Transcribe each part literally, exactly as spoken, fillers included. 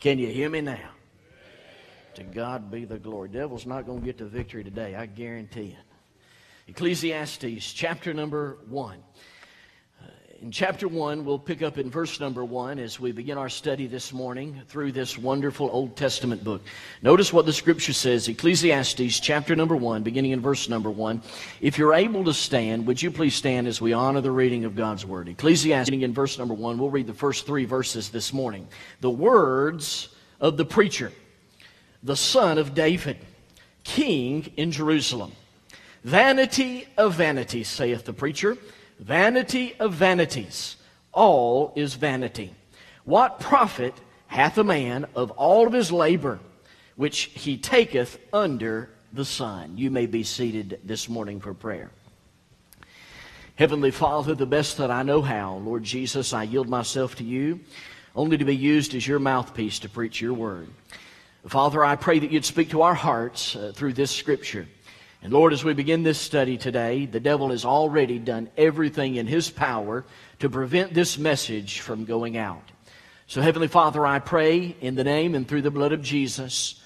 Can you hear me now? Amen. To God be the glory. Devil's not going to get the victory today, I guarantee it. Ecclesiastes chapter number one. Uh, in chapter one, we'll pick up in verse number one as we begin our study this morning through this wonderful Old Testament book. Notice what the scripture says, Ecclesiastes chapter number one, beginning in verse number one. If you're able to stand, would you please stand as we honor the reading of God's word? Ecclesiastes in verse number one, we'll read the first three verses this morning. The words of the preacher, the son of David, king in Jerusalem. Vanity of vanities, saith the preacher, vanity of vanities, all is vanity. What profit hath a man of all of his labor, which he taketh under the sun? You may be seated this morning for prayer. Heavenly Father, the best that I know how, Lord Jesus, I yield myself to you, only to be used as your mouthpiece to preach your word. Father, I pray that you'd speak to our hearts uh, through this scripture. And Lord, as we begin this study today, the devil has already done everything in his power to prevent this message from going out. So, Heavenly Father, I pray in the name and through the blood of Jesus,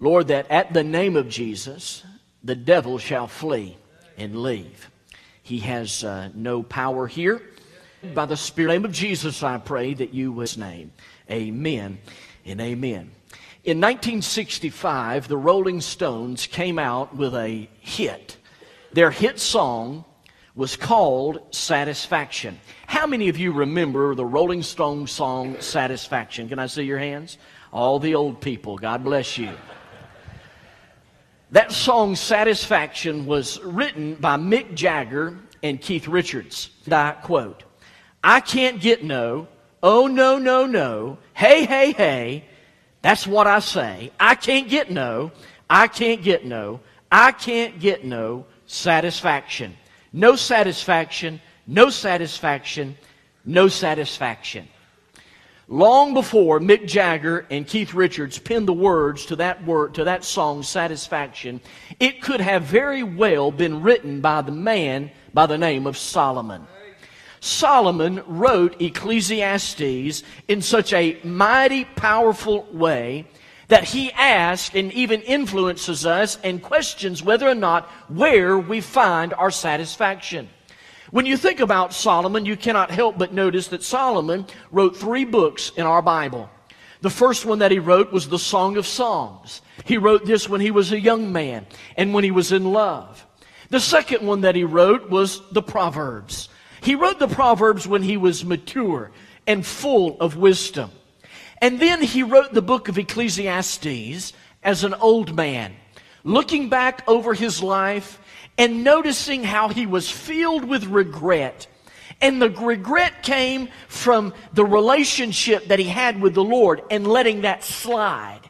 Lord, that at the name of Jesus, the devil shall flee and leave. He has uh, no power here. By the Spirit, in the name of Jesus, I pray that you would his name. Amen and amen. In nineteen sixty-five, the Rolling Stones came out with a hit. Their hit song was called Satisfaction. How many of you remember the Rolling Stones song Satisfaction? Can I see your hands? All the old people, God bless you. That song Satisfaction was written by Mick Jagger and Keith Richards. And I quote, "I can't get no, oh no, no, no, hey, hey, hey. That's what I say. I can't get no, I can't get no, I can't get no satisfaction. No satisfaction, no satisfaction, no satisfaction." Long before Mick Jagger and Keith Richards penned the words to that word, to that song, Satisfaction, it could have very well been written by the man by the name of Solomon. Solomon wrote Ecclesiastes in such a mighty, powerful way that he asks and even influences us and questions whether or not where we find our satisfaction. When you think about Solomon, you cannot help but notice that Solomon wrote three books in our Bible. The first one that he wrote was the Song of Songs. He wrote this when he was a young man and when he was in love. The second one that he wrote was the Proverbs. He wrote the Proverbs when he was mature and full of wisdom. And then he wrote the book of Ecclesiastes as an old man, looking back over his life and noticing how he was filled with regret. And the regret came from the relationship that he had with the Lord and letting that slide.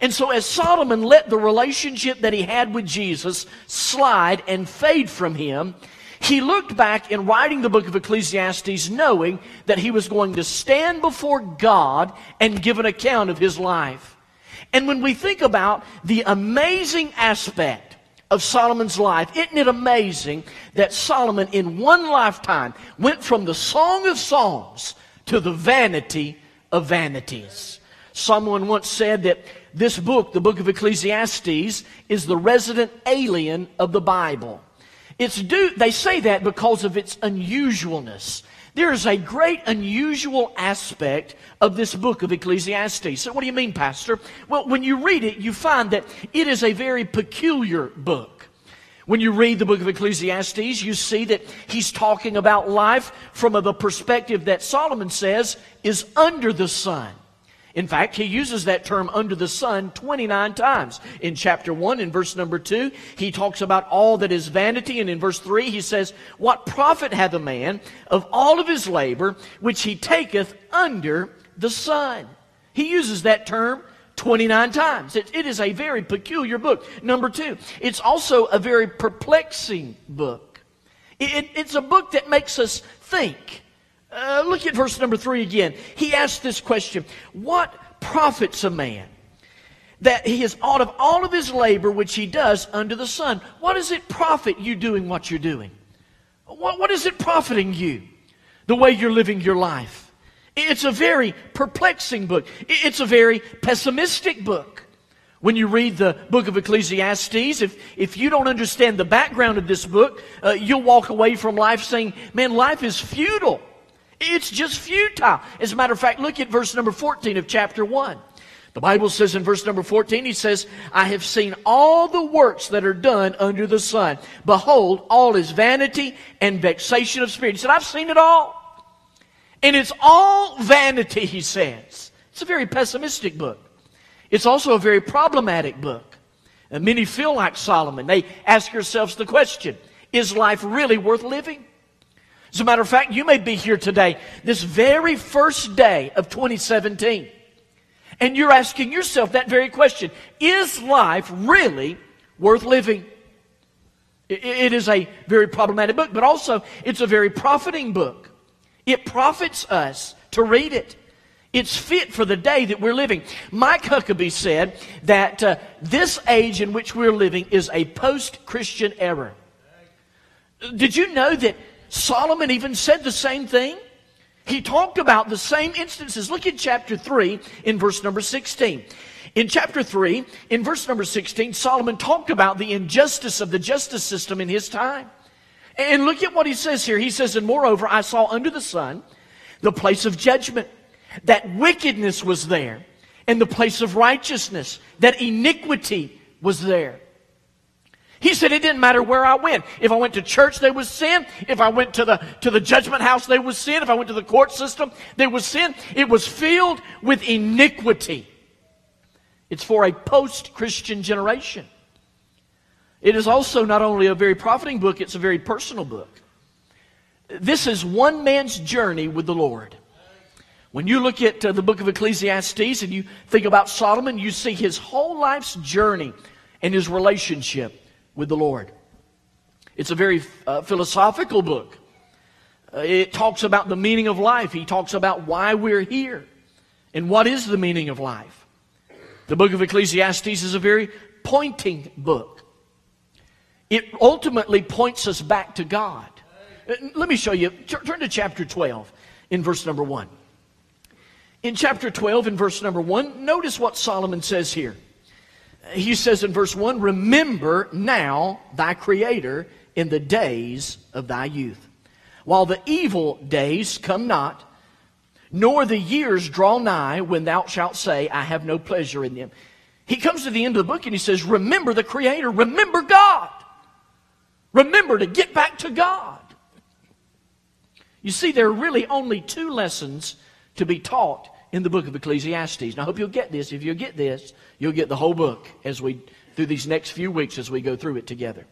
And so as Solomon let the relationship that he had with Jesus slide and fade from him, he looked back in writing the book of Ecclesiastes knowing that he was going to stand before God and give an account of his life. And when we think about the amazing aspect of Solomon's life, isn't it amazing that Solomon in one lifetime went from the Song of Songs to the vanity of vanities? Someone once said that this book, the book of Ecclesiastes, is the resident alien of the Bible. It's due, they say that because of its unusualness. There is a great unusual aspect of this book of Ecclesiastes. So what do you mean, Pastor? Well, when you read it, you find that it is a very peculiar book. When you read the book of Ecclesiastes, you see that he's talking about life from the perspective that Solomon says is under the sun. In fact, he uses that term under the sun twenty-nine times. In chapter one, in verse number two, he talks about all that is vanity. And in verse three, he says, "What profit hath a man of all of his labor, which he taketh under the sun?" He uses that term twenty-nine times. It, it is a very peculiar book. Number two, it's also a very perplexing book. It, it, it's a book that makes us think. Uh, look at verse number three again. He asks this question, "What profits a man that he is out of all of his labor which he does under the sun?" What does it profit you doing what you're doing? What, what is it profiting you, the way you're living your life? It's a very perplexing book. It's a very pessimistic book. When you read the book of Ecclesiastes, if, if you don't understand the background of this book, uh, you'll walk away from life saying, man, life is futile. It's just futile. As a matter of fact, look at verse number fourteen of chapter one. The Bible says in verse number fourteen, he says, I have seen all the works that are done under the sun. Behold, all is vanity and vexation of spirit. He said, I've seen it all. And it's all vanity, he says. It's a very pessimistic book. It's also a very problematic book. And many feel like Solomon. They ask yourselves the question, is life really worth living? As a matter of fact, you may be here today, this very first day of twenty seventeen. And you're asking yourself that very question. Is life really worth living? It is a very problematic book, but also it's a very profiting book. It profits us to read it. It's fit for the day that we're living. Mike Huckabee said that uh, this age in which we're living is a post-Christian era. Did you know that Solomon even said the same thing? He talked about the same instances. Look at chapter three in verse number sixteen. In chapter three, in verse number sixteen, Solomon talked about the injustice of the justice system in his time. And look at what he says here. He says, and moreover, I saw under the sun the place of judgment, that wickedness was there, and the place of righteousness, that iniquity was there. He said it didn't matter where I went. If I went to church, there was sin. If I went to the, to the judgment house, there was sin. If I went to the court system, there was sin. It was filled with iniquity. It's for a post-Christian generation. It is also not only a very profiting book, it's a very personal book. This is one man's journey with the Lord. When you look at uh, the book of Ecclesiastes and you think about Solomon, you see his whole life's journey and his relationship with the Lord. It's a very uh, philosophical book. Uh, it talks about the meaning of life. He talks about why we're here and what is the meaning of life. The book of Ecclesiastes is a very pointing book. It ultimately points us back to God. Uh, let me show you. T- turn to chapter twelve in verse number one. In chapter twelve in verse number one, notice what Solomon says here. He says in verse one, remember now thy Creator in the days of thy youth, while the evil days come not, nor the years draw nigh when thou shalt say, I have no pleasure in them. He comes to the end of the book and he says, remember the Creator, remember God. Remember to get back to God. You see, there are really only two lessons to be taught in the book of Ecclesiastes. Now, I hope you'll get this. If you'll get this, you'll get the whole book as we through these next few weeks as we go through it together.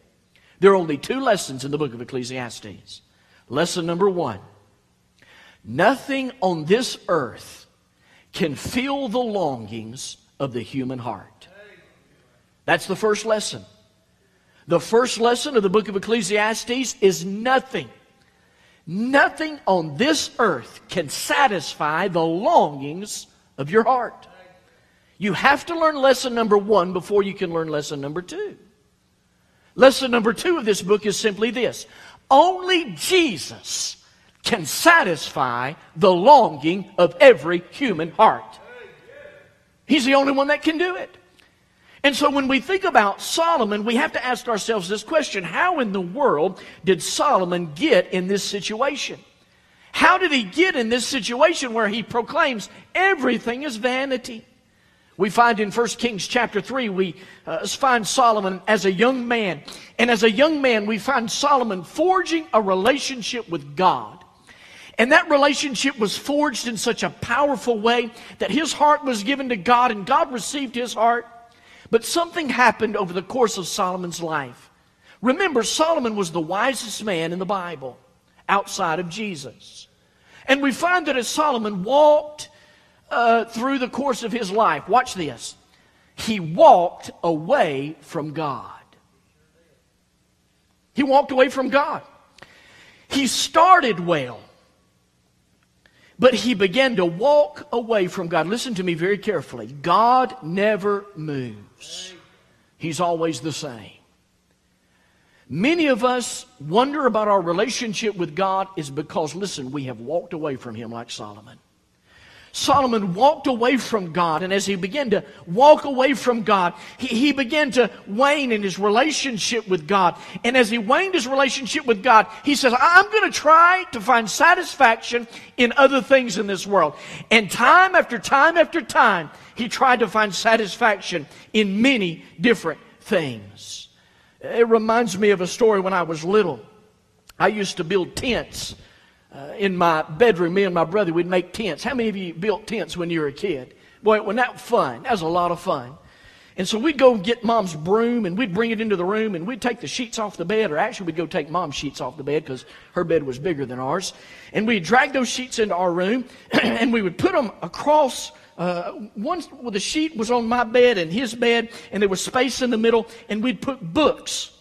There are only two lessons in the book of Ecclesiastes. Lesson number one, nothing on this earth can fill the longings of the human heart. That's the first lesson. The first lesson of the book of Ecclesiastes is nothing. Nothing on this earth can satisfy the longings of your heart. You have to learn lesson number one before you can learn lesson number two. Lesson number two of this book is simply this. Only Jesus can satisfy the longing of every human heart. He's the only one that can do it. And so when we think about Solomon, we have to ask ourselves this question. How in the world did Solomon get in this situation? How did he get in this situation where he proclaims everything is vanity? We find in First Kings chapter three, we uh, find Solomon as a young man. And as a young man, we find Solomon forging a relationship with God. And that relationship was forged in such a powerful way that his heart was given to God and God received his heart. But something happened over the course of Solomon's life. Remember, Solomon was the wisest man in the Bible outside of Jesus. And we find that as Solomon walked uh, through the course of his life, watch this, he walked away from God. He walked away from God. He started well, but he began to walk away from God. Listen to me very carefully. God never moves. He's always the same. Many of us wonder about our relationship with God is because, listen, we have walked away from Him like Solomon. Solomon walked away from God, and as he began to walk away from God, he, he began to wane in his relationship with God. And as he waned his relationship with God, he says, I'm going to try to find satisfaction in other things in this world. And time after time after time, he tried to find satisfaction in many different things. It reminds me of a story when I was little. I used to build tents uh, in my bedroom. Me and my brother, we'd make tents. How many of you built tents when you were a kid? Boy, wasn't that fun? That was a lot of fun. And so we'd go get Mom's broom, and we'd bring it into the room, and we'd take the sheets off the bed, or actually we'd go take Mom's sheets off the bed because her bed was bigger than ours. And we'd drag those sheets into our room, and we would put them across. Uh, one, well, the sheet was on my bed and his bed, and there was space in the middle, and we'd put books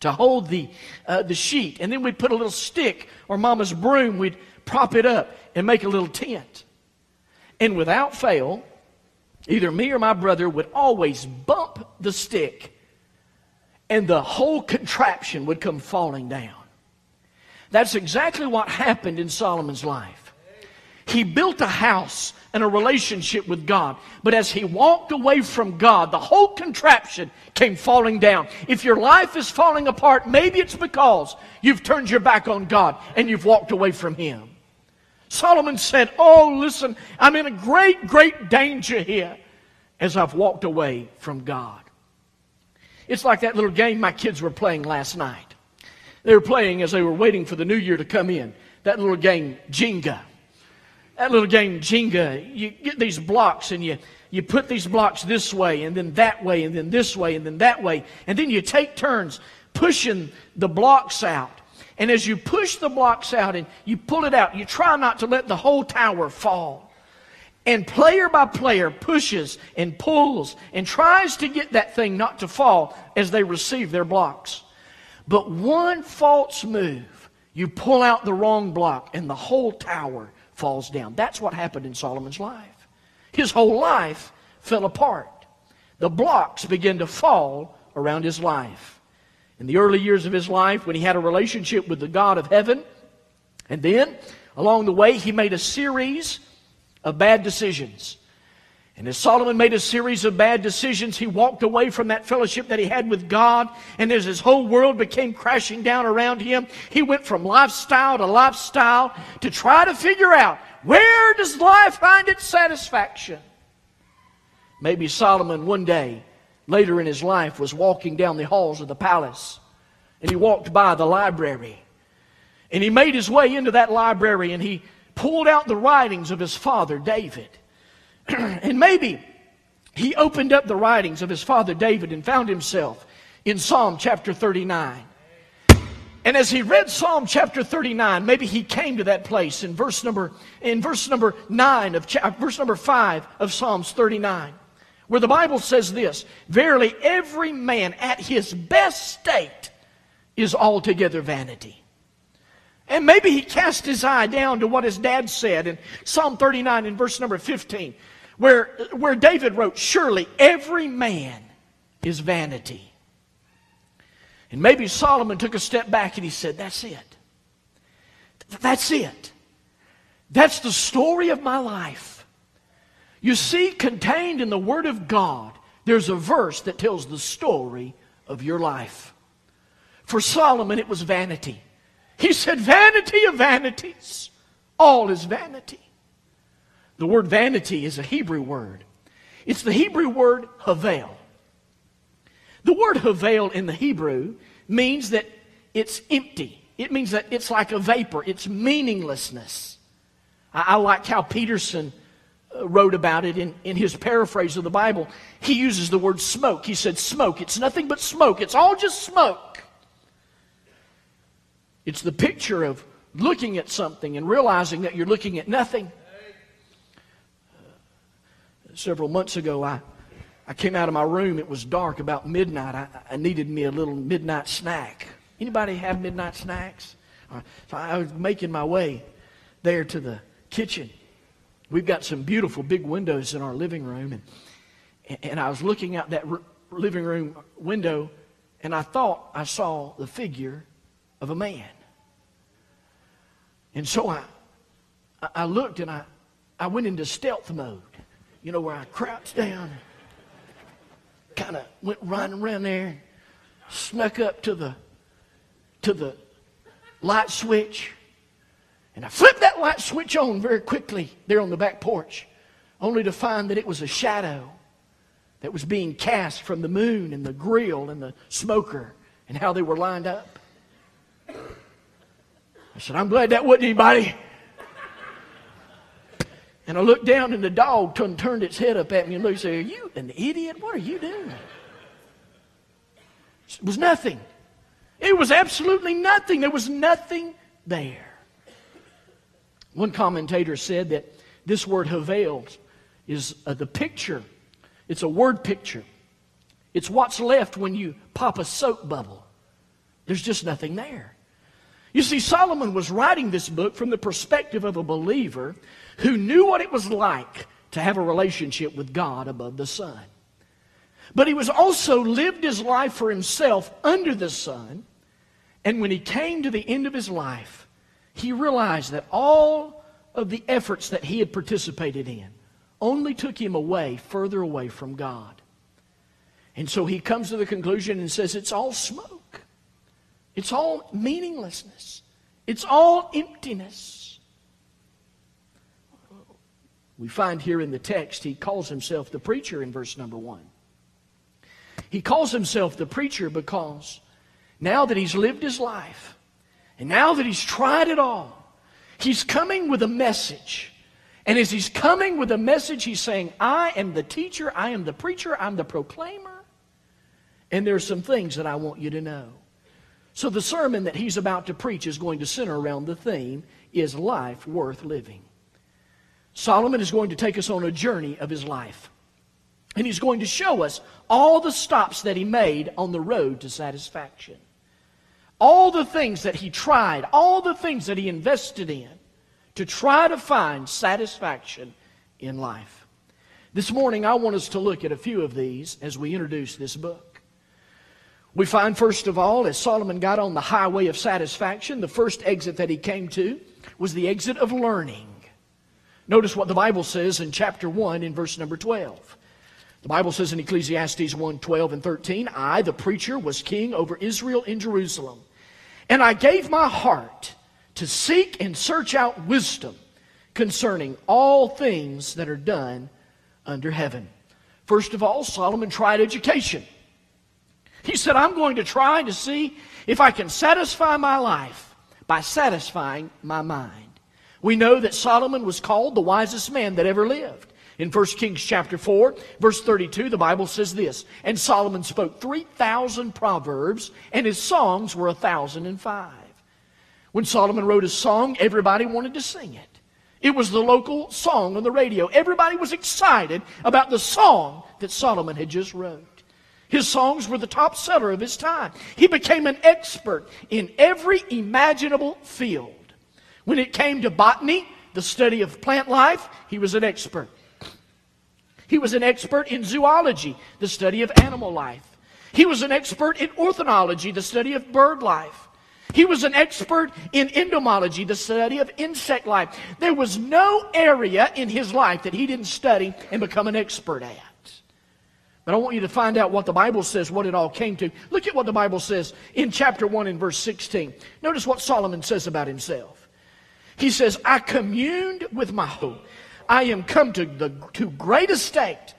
to hold the uh, the sheet. And then we'd put a little stick or Mama's broom. We'd prop it up and make a little tent. And without fail, either me or my brother would always bump the stick, and the whole contraption would come falling down. That's exactly what happened in Solomon's life. He built a house and a relationship with God. But as he walked away from God, the whole contraption came falling down. If your life is falling apart, maybe it's because you've turned your back on God and you've walked away from Him. Solomon said, oh, listen, I'm in a great, great danger here as I've walked away from God. It's like that little game my kids were playing last night. They were playing as they were waiting for the new year to come in. That little game, Jenga. That little game, Jenga, you get these blocks and you, you put these blocks this way and then that way and then this way and then that way. And then you take turns pushing the blocks out. And as you push the blocks out and you pull it out, you try not to let the whole tower fall. And player by player pushes and pulls and tries to get that thing not to fall as they receive their blocks. But one false move, you pull out the wrong block and the whole tower falls down. That's what happened in Solomon's life. His whole life fell apart. The blocks began to fall around his life. In the early years of his life, when he had a relationship with the God of heaven, and then along the way he made a series of bad decisions. And as Solomon made a series of bad decisions, he walked away from that fellowship that he had with God. And as his whole world became crashing down around him, he went from lifestyle to lifestyle to try to figure out, where does life find its satisfaction? Maybe Solomon one day, later in his life, was walking down the halls of the palace. And he walked by the library. And he made his way into that library, and he pulled out the writings of his father, David. And maybe he opened up the writings of his father David and found himself in Psalm chapter thirty-nine. And as he read Psalm chapter thirty-nine, maybe he came to that place in verse number in verse number nine of verse number five of Psalms thirty-nine, where the Bible says this: "Verily, every man at his best state is altogether vanity." And maybe he cast his eye down to what his dad said in Psalm thirty-nine in verse number fifteen, where, where David wrote, "Surely every man is vanity." And maybe Solomon took a step back and he said, that's it. That's it. That's the story of my life. You see, contained in the Word of God, there's a verse that tells the story of your life. For Solomon, it was vanity. He said, vanity of vanities, all is vanity. The word vanity is a Hebrew word. It's the Hebrew word havel. The word havel in the Hebrew means that it's empty. It means that it's like a vapor. It's meaninglessness. I, I like how Peterson wrote about it in, in his paraphrase of the Bible. He uses the word smoke. He said, smoke. It's nothing but smoke. It's all just smoke. It's the picture of looking at something and realizing that you're looking at nothing. Uh, several months ago, I, I came out of my room. It was dark, about midnight. I, I needed me a little midnight snack. Anybody have midnight snacks? Right. So I was making my way there to the kitchen. We've got some beautiful big windows in our living room. And, and I was looking out that r- living room window, and I thought I saw the figure of a man. And so I I looked and I, I went into stealth mode, you know, where I crouched down, kind of went running around there, snuck up to the to the light switch, and I flipped that light switch on very quickly there on the back porch, only to find that it was a shadow that was being cast from the moon and the grill and the smoker and how they were lined up. I said, I'm glad that wasn't anybody. And I looked down and the dog turned, turned its head up at me and looked and said, are you an idiot? What are you doing? It was nothing. It was absolutely nothing. There was nothing there. One commentator said that this word havel is uh, the picture. It's a word picture. It's what's left when you pop a soap bubble. There's just nothing there. You see, Solomon was writing this book from the perspective of a believer who knew what it was like to have a relationship with God above the sun. But he was also lived his life for himself under the sun. And when he came to the end of his life, he realized that all of the efforts that he had participated in only took him away, further away from God. And so he comes to the conclusion and says, it's all smoke. It's all meaninglessness. It's all emptiness. We find here in the text, he calls himself the preacher in verse number one. He calls himself the preacher because now that he's lived his life, and now that he's tried it all, he's coming with a message. And as he's coming with a message, he's saying, I am the teacher, I am the preacher, I'm the proclaimer. And there are some things that I want you to know. So the sermon that he's about to preach is going to center around the theme, is life worth living? Solomon is going to take us on a journey of his life. And he's going to show us all the stops that he made on the road to satisfaction. All the things that he tried, all the things that he invested in, to try to find satisfaction in life. This morning I want us to look at a few of these as we introduce this book. We find first of all, as Solomon got on the highway of satisfaction, the first exit that he came to was the exit of learning. Notice what the Bible says in chapter one in verse number twelve. The Bible says in Ecclesiastes one, twelve and thirteen, I, the preacher, was king over Israel in Jerusalem, and I gave my heart to seek and search out wisdom concerning all things that are done under heaven. First of all, Solomon tried education. He said, I'm going to try to see if I can satisfy my life by satisfying my mind. We know that Solomon was called the wisest man that ever lived. In First Kings chapter four, verse thirty-two, the Bible says this, and Solomon spoke three thousand proverbs, and his songs were one thousand five. When Solomon wrote his song, everybody wanted to sing it. It was the local song on the radio. Everybody was excited about the song that Solomon had just wrote. His songs were the top seller of his time. He became an expert in every imaginable field. When it came to botany, the study of plant life, he was an expert. He was an expert in zoology, the study of animal life. He was an expert in ornithology, the study of bird life. He was an expert in entomology, the study of insect life. There was no area in his life that he didn't study and become an expert at. But I want you to find out what the Bible says, what it all came to. Look at what the Bible says in chapter one and verse sixteen. Notice what Solomon says about himself. He says, I communed with my hope. I am come to, the, to great estate.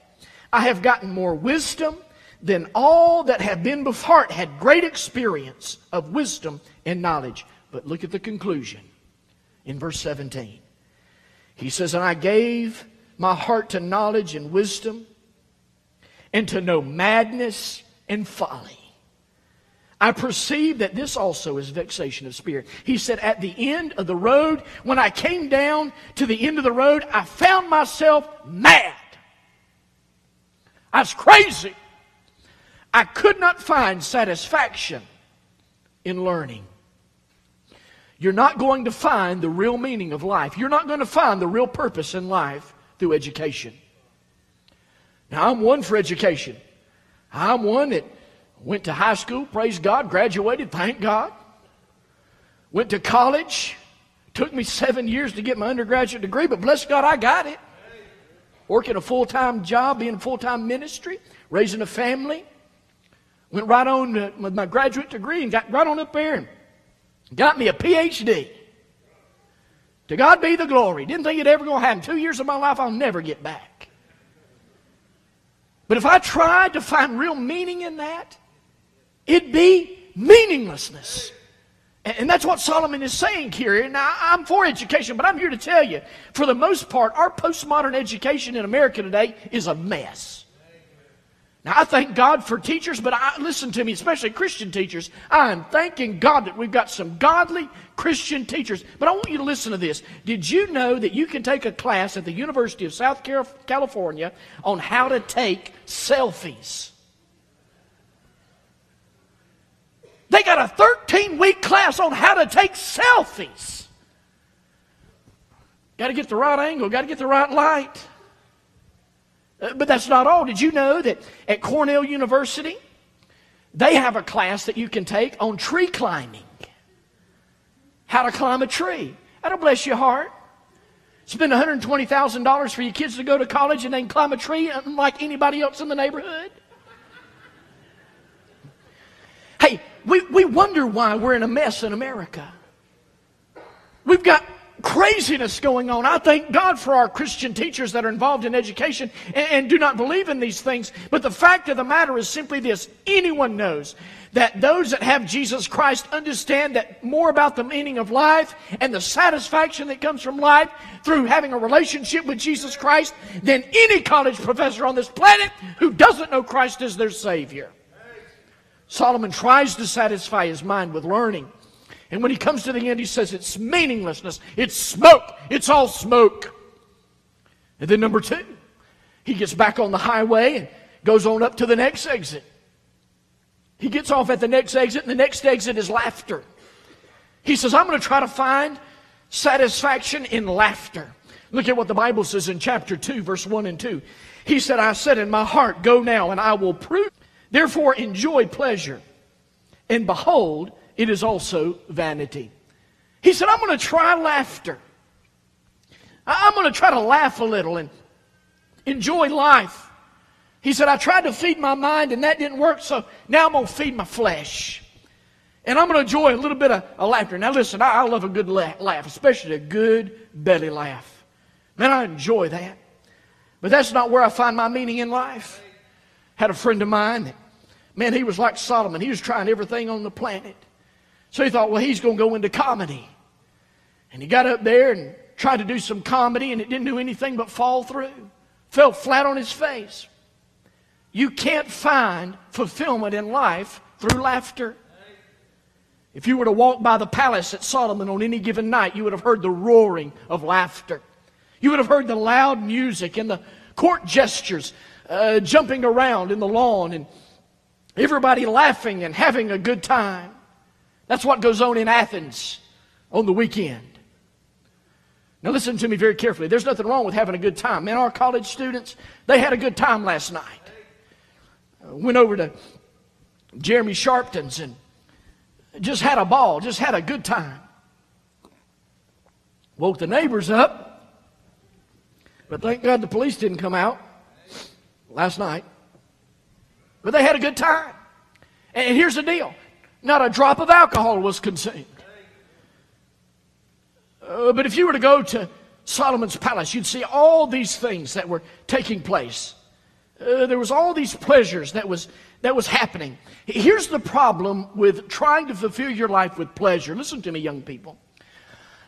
I have gotten more wisdom than all that have been before. It had great experience of wisdom and knowledge. But look at the conclusion in verse seventeen. He says, and I gave my heart to knowledge and wisdom, and to know madness and folly. I perceive that this also is vexation of spirit. He said, at the end of the road, when I came down to the end of the road, I found myself mad. I was crazy. I could not find satisfaction in learning. You're not going to find the real meaning of life. You're not going to find the real purpose in life through education. Now, I'm one for education. I'm one that went to high school, praise God, graduated, thank God. Went to college, Took me seven years to get my undergraduate degree, but bless God, I got it. Working a full-time job, being in full-time ministry, raising a family. Went right on to, with my graduate degree and got right on up there and got me a P H D. To God be the glory. Didn't think it ever going to happen. Two years of my life I'll never get back. But if I tried to find real meaning in that, it'd be meaninglessness. And that's what Solomon is saying here. And I'm for education, but I'm here to tell you, for the most part, our postmodern education in America today is a mess. Now, I thank God for teachers, but I, listen to me, especially Christian teachers. I am thanking God that we've got some godly Christian teachers. But I want you to listen to this. Did you know that you can take a class at the University of South California on how to take selfies? They got a thirteen-week class on how to take selfies. Got to get the right angle. Got to get the right light. Uh, but that's not all. Did you know that at Cornell University, they have a class that you can take on tree climbing? How to climb a tree. That'll bless your heart. Spend one hundred twenty thousand dollars for your kids to go to college and they can climb a tree unlike anybody else in the neighborhood. Hey, we, we wonder why we're in a mess in America. We've got craziness going on. I thank God for our Christian teachers that are involved in education and, and do not believe in these things. But the fact of the matter is simply this. Anyone knows that those that have Jesus Christ understand that more about the meaning of life and the satisfaction that comes from life through having a relationship with Jesus Christ than any college professor on this planet who doesn't know Christ as their Savior. Solomon tries to satisfy his mind with learning. And when he comes to the end, he says it's meaninglessness. It's smoke. It's all smoke. And then number two, he gets back on the highway and goes on up to the next exit. He gets off at the next exit, and the next exit is laughter. He says, I'm going to try to find satisfaction in laughter. Look at what the Bible says in chapter two, verse one and two. He said, I said in my heart, go now, and I will prove. Therefore, enjoy pleasure, and behold, it is also vanity. He said, I'm going to try laughter. I'm going to try to laugh a little and enjoy life. He said, I tried to feed my mind, and that didn't work, so now I'm going to feed my flesh. And I'm going to enjoy a little bit of, of laughter. Now, listen, I, I love a good la- laugh, especially a good belly laugh. Man, I enjoy that. But that's not where I find my meaning in life. Had a friend of mine that, man, he was like Solomon. He was trying everything on the planet. So he thought, well, he's going to go into comedy. And he got up there and tried to do some comedy, and it didn't do anything but fall through. Fell flat on his face. You can't find fulfillment in life through laughter. If you were to walk by the palace at Solomon on any given night, you would have heard the roaring of laughter. You would have heard the loud music and the court gestures uh, jumping around in the lawn and everybody laughing and having a good time. That's what goes on in Athens on the weekend. Now listen to me very carefully. There's nothing wrong with having a good time. Man, our college students, they had a good time last night. Uh, went over to Jeremy Sharpton's and just had a ball, just had a good time. Woke the neighbors up, but thank God the police didn't come out last night. But they had a good time. And here's the deal. Not a drop of alcohol was consumed. Uh, but if you were to go to Solomon's palace, you'd see all these things that were taking place. Uh, there was all these pleasures that was, that was happening. Here's the problem with trying to fulfill your life with pleasure. Listen to me, young people.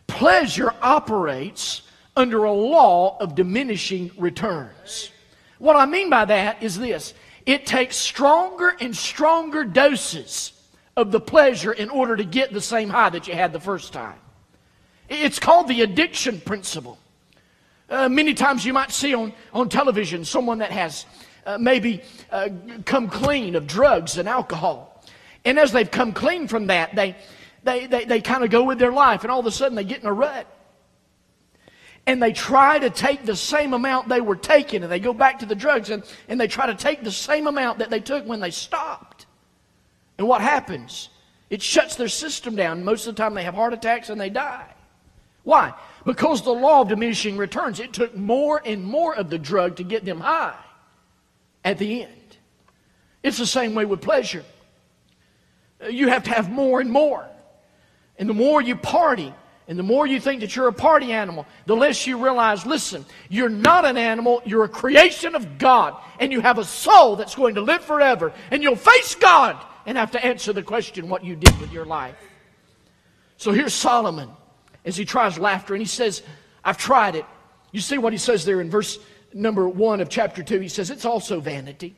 Pleasure operates under a law of diminishing returns. What I mean by that is this. It takes stronger and stronger doses of the pleasure in order to get the same high that you had the first time. It's called the addiction principle. Uh, many times you might see on, on television someone that has uh, maybe uh, come clean of drugs and alcohol. And as they've come clean from that, they, they, they, they kind of go with their life, and all of a sudden they get in a rut. And they try to take the same amount they were taking, and they go back to the drugs, and, and they try to take the same amount that they took when they stopped. And what happens? It shuts their system down. Most of the time they have heart attacks and they die. Why? Because the law of diminishing returns, it took more and more of the drug to get them high at the end. It's the same way with pleasure. You have to have more and more. And the more you party, and the more you think that you're a party animal, the less you realize, listen, you're not an animal, you're a creation of God. And you have a soul that's going to live forever. And you'll face God and have to answer the question what you did with your life. So here's Solomon as he tries laughter. And he says, I've tried it. You see what he says there in verse number one of chapter two. He says, it's also vanity.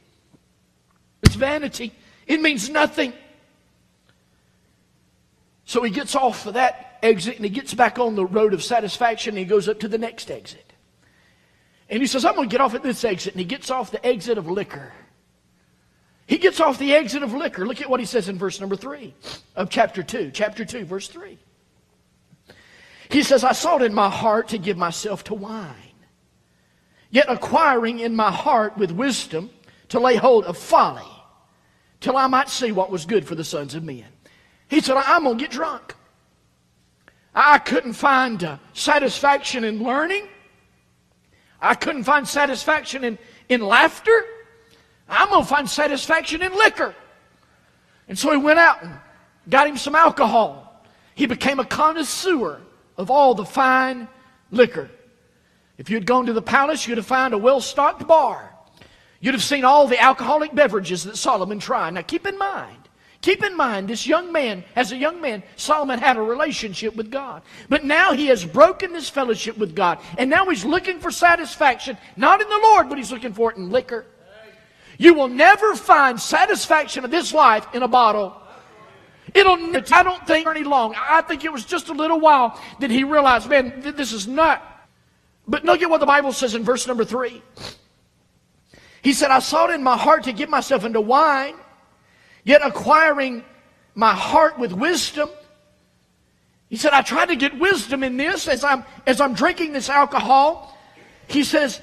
It's vanity. It means nothing. So he gets off of that exit and he gets back on the road of satisfaction and he goes up to the next exit. And he says, I'm going to get off at this exit. And he gets off the exit of liquor. He gets off the exit of liquor. Look at what he says in verse number three of chapter two. Chapter two, verse three. He says, I sought in my heart to give myself to wine, yet acquiring in my heart with wisdom to lay hold of folly, till I might see what was good for the sons of men. He said, I'm going to get drunk. I couldn't find uh, satisfaction in learning. I couldn't find satisfaction in, in laughter. I'm going to find satisfaction in liquor. And so he went out and got him some alcohol. He became a connoisseur of all the fine liquor. If you'd gone to the palace, you'd have found a well-stocked bar. You'd have seen all the alcoholic beverages that Solomon tried. Now keep in mind, Keep in mind, this young man, as a young man, Solomon had a relationship with God. But now he has broken this fellowship with God. And now he's looking for satisfaction, not in the Lord, but he's looking for it in liquor. You will never find satisfaction of this life in a bottle. It'll, I don't think any long. I think it was just a little while that he realized, man, this is not. But look at what the Bible says in verse number three. He said, I sought in my heart to give myself into wine, yet acquiring my heart with wisdom. He said, I tried to get wisdom in this as I'm, as I'm drinking this alcohol. He says,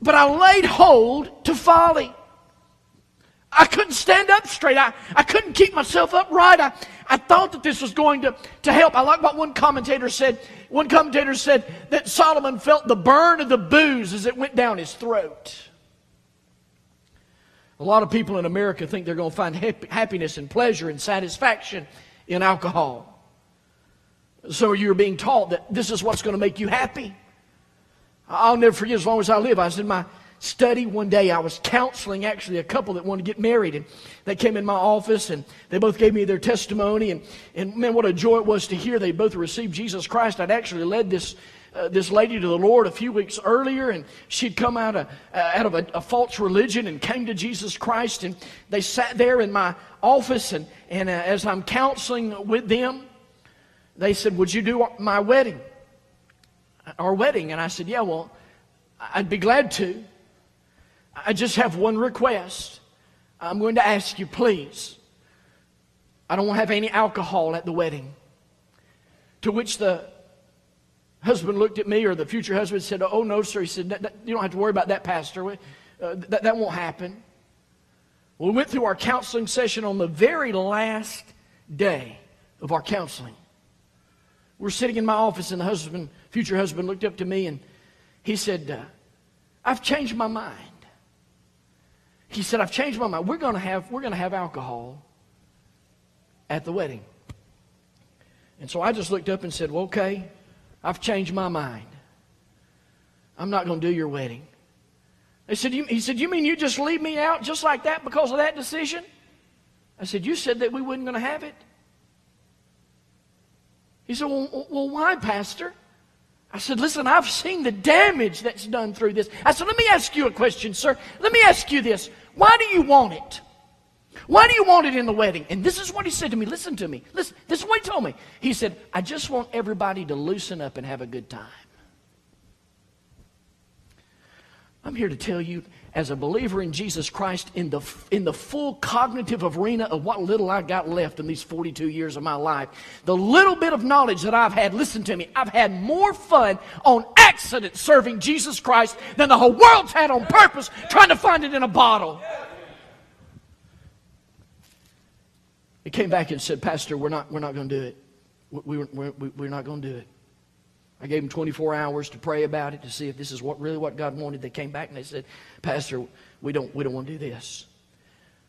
but I laid hold to folly. I couldn't stand up straight. I, I couldn't keep myself upright. I, I thought that this was going to, to help. I like what one commentator said. One commentator said that Solomon felt the burn of the booze as it went down his throat. A lot of people in America think they're going to find happiness and pleasure and satisfaction in alcohol. So you're being taught that this is what's going to make you happy. I'll never forget, as long as I live, I was in my study one day. I was counseling, actually, a couple that wanted to get married. And they came in my office, and they both gave me their testimony. And, and man, what a joy it was to hear they both received Jesus Christ. I'd actually led this Uh, this lady to the Lord a few weeks earlier, and she'd come out of, uh, out of a, a false religion and came to Jesus Christ. And they sat there in my office, and, and uh, as I'm counseling with them, they said, would you do my wedding? Our wedding? And I said, yeah, well, I'd be glad to. I just have one request. I'm going to ask you, please, I don't want to have any alcohol at the wedding. To which the husband looked at me, or the future husband said, oh, no, sir. He said, that, that, you don't have to worry about that, Pastor. Uh, that, that won't happen. Well, we went through our counseling session on the very last day of our counseling. We're sitting in my office, and the husband, future husband looked up to me, and he said, uh, I've changed my mind. He said, I've changed my mind. We're going to have, we're going to have alcohol at the wedding. And so I just looked up and said, well, okay. I've changed my mind. I'm not going to do your wedding. They said, you, he said, you mean you just leave me out just like that because of that decision? I said, you said that we weren't going to have it. He said, well, well, why, Pastor? I said, listen, I've seen the damage that's done through this. I said, let me ask you a question, sir. Let me ask you this. Why do you want it? Why do you want it in the wedding? And this is what he said to me. Listen to me. Listen, this is what he told me. He said, I just want everybody to loosen up and have a good time. I'm here to tell you, as a believer in Jesus Christ, in the, in the full cognitive arena of what little I got left in these forty-two years of my life, the little bit of knowledge that I've had, listen to me, I've had more fun on accident serving Jesus Christ than the whole world's had on purpose trying to find it in a bottle. He came back and said, Pastor, we're not, we're not going to do it. We, we, we, we're not going to do it. I gave them twenty-four hours to pray about it, to see if this is what really what God wanted. They came back and they said, Pastor, we don't, we don't want to do this.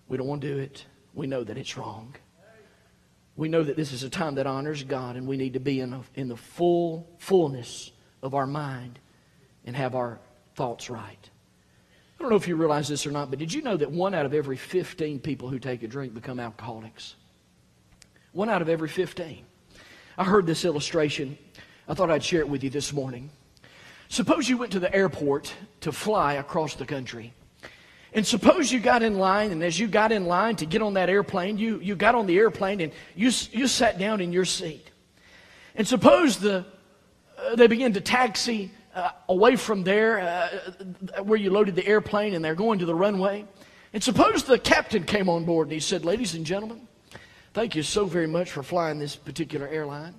We don't want to do it. We know that it's wrong. We know that this is a time that honors God, and we need to be in, a, in the full fullness of our mind and have our thoughts right. I don't know if you realize this or not, but did you know that one out of every fifteen people who take a drink become alcoholics? One out of every fifteen. I heard this illustration. I thought I'd share it with you this morning. Suppose you went to the airport to fly across the country. And suppose you got in line, and as you got in line to get on that airplane, you, you got on the airplane and you, you sat down in your seat. And suppose the, uh, they begin to taxi uh, away from there uh, where you loaded the airplane, and they're going to the runway. And suppose the captain came on board and he said, ladies and gentlemen, thank you so very much for flying this particular airline.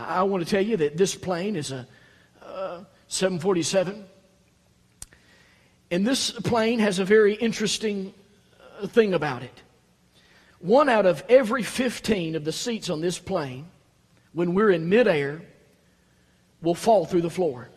I want to tell you that this plane is a uh, seven forty-seven. And this plane has a very interesting uh, thing about it. One out of every fifteen of the seats on this plane, when we're in midair, will fall through the floor.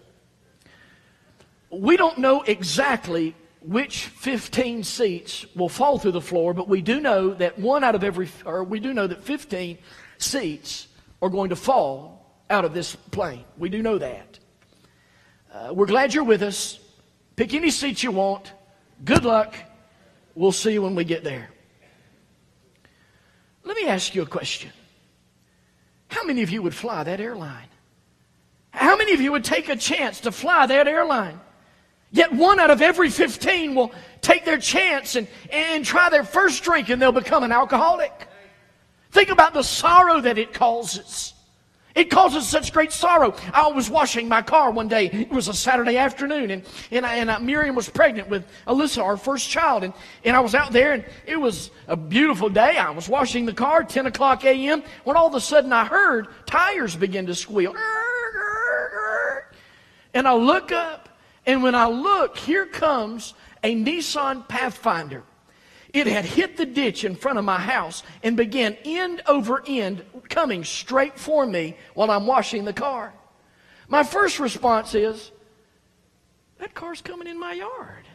We don't know exactly which fifteen seats will fall through the floor, but we do know that one out of every, or we do know that fifteen seats are going to fall out of this plane. We do know that. Uh, we're glad you're with us. Pick any seat you want. Good luck. We'll see you when we get there. Let me ask you a question. How many of you would fly that airline? How many of you would take a chance to fly that airline? Yet one out of every fifteen will take their chance and, and try their first drink, and they'll become an alcoholic. Think about the sorrow that it causes. It causes such great sorrow. I was washing my car one day. It was a Saturday afternoon, and, and, I, and I, Miriam was pregnant with Alyssa, our first child. And, and I was out there, and it was a beautiful day. I was washing the car, ten o'clock a m, when all of a sudden I heard tires begin to squeal. And I look up, and when I look, here comes a Nissan Pathfinder. It had hit the ditch in front of my house and began end over end coming straight for me while I'm washing the car. My first response is, that car's coming in my yard.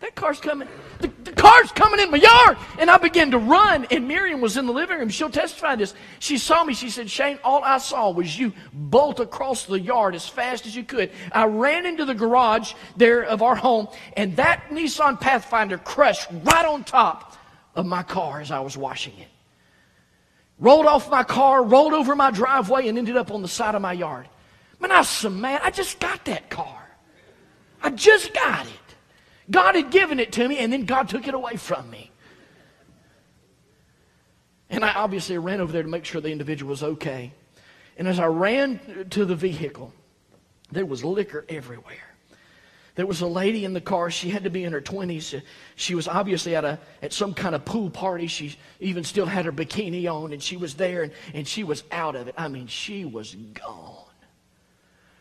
That car's coming. The, the car's coming in my yard. And I began to run, and Miriam was in the living room. She'll testify this. She saw me. She said, Shane, all I saw was you bolt across the yard as fast as you could. I ran into the garage there of our home, and that Nissan Pathfinder crushed right on top of my car as I was washing it. Rolled off my car, rolled over my driveway, and ended up on the side of my yard. Man, I said, man, I just got that car. I just got it. God had given it to me, and then God took it away from me. And I obviously ran over there to make sure the individual was okay. And as I ran to the vehicle, there was liquor everywhere. There was a lady in the car. She had to be in her twenties. She was obviously at a at some kind of pool party. She even still had her bikini on, and she was there, and, and she was out of it. I mean, she was gone.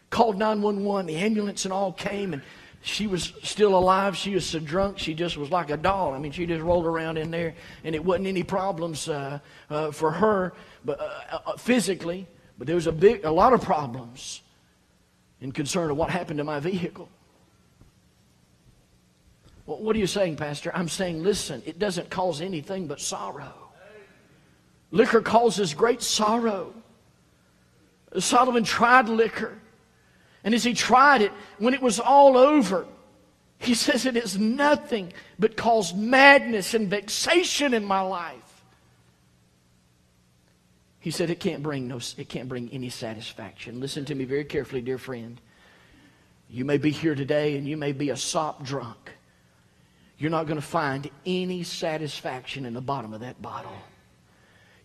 Called nine one one. The ambulance and all came, and she was still alive. She was so drunk, she just was like a doll. I mean, she just rolled around in there, and it wasn't any problems uh, uh, for her but, uh, uh, physically, but there was a, big, a lot of problems in concern of what happened to my vehicle. Well, what are you saying, Pastor? I'm saying, listen, it doesn't cause anything but sorrow. Liquor causes great sorrow. Solomon tried liquor. And as he tried it, when it was all over, he says, it is nothing but caused madness and vexation in my life. He said, it can't bring no, it can't bring any satisfaction. Listen to me very carefully, dear friend. You may be here today and you may be a sop drunk. You're not going to find any satisfaction in the bottom of that bottle.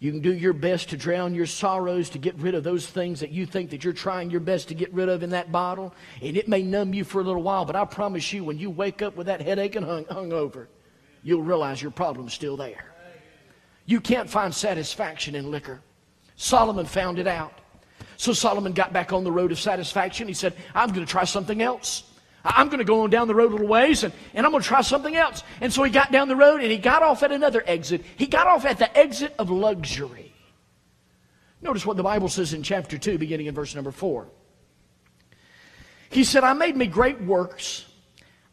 You can do your best to drown your sorrows, to get rid of those things that you think that you're trying your best to get rid of in that bottle. And it may numb you for a little while, but I promise you, when you wake up with that headache and hung, hungover, you'll realize your problem's still there. You can't find satisfaction in liquor. Solomon found it out. So Solomon got back on the road of satisfaction. He said, I'm going to try something else. I'm going to go on down the road a little ways, and, and I'm going to try something else. And so he got down the road, and he got off at another exit. He got off at the exit of luxury. Notice what the Bible says in chapter two, beginning in verse number four. He said, I made me great works.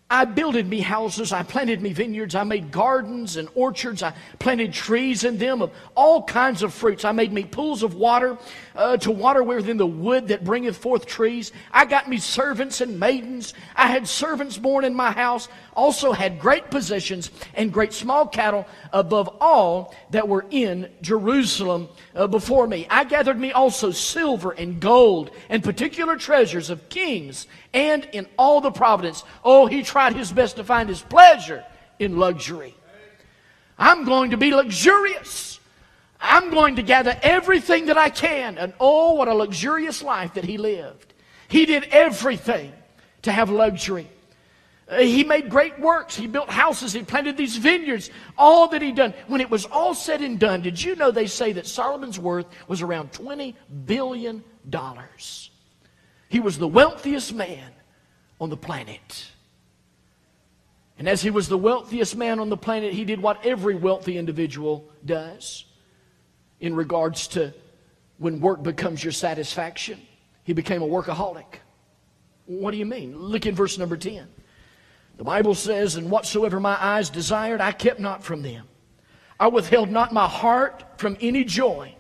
I builded me houses. I planted me vineyards. I made gardens and orchards. I planted trees in them of all kinds of fruits. I made me pools of water uh, to water within the wood that bringeth forth trees. I got me servants and maidens. I had servants born in my house. Also had great possessions and great small cattle above all that were in Jerusalem uh, before me. I gathered me also silver and gold and particular treasures of kings and in all the providence. Oh, he tried his best to find his pleasure in luxury. I'm going to be luxurious. I'm going to gather everything that I can. And oh, what a luxurious life that he lived. He did everything to have luxury. He made great works. He built houses. He planted these vineyards. All that he done. When it was all said and done, did you know they say that Solomon's worth was around twenty billion dollars? He was the wealthiest man on the planet. And as he was the wealthiest man on the planet, he did what every wealthy individual does in regards to when work becomes your satisfaction. He became a workaholic. What do you mean? Look in verse number ten. The Bible says, and whatsoever my eyes desired, I kept not from them. I withheld not my heart from any joy,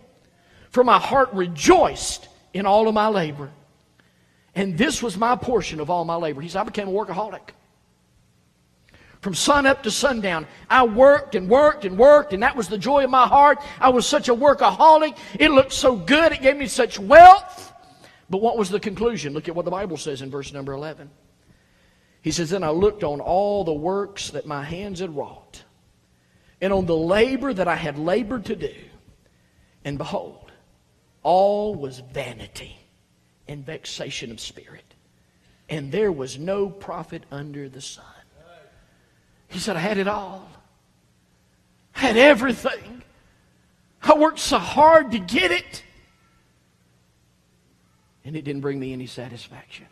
for my heart rejoiced in all of my labor. And this was my portion of all my labor. He said, I became a workaholic. From sun up to sundown, I worked and worked and worked, and that was the joy of my heart. I was such a workaholic. It looked so good. It gave me such wealth. But what was the conclusion? Look at what the Bible says in verse number eleven. He says, then I looked on all the works that my hands had wrought, and on the labor that I had labored to do, and behold, all was vanity and vexation of spirit, and there was no profit under the sun. He said, I had it all. I had everything. I worked so hard to get it, and it didn't bring me any satisfaction.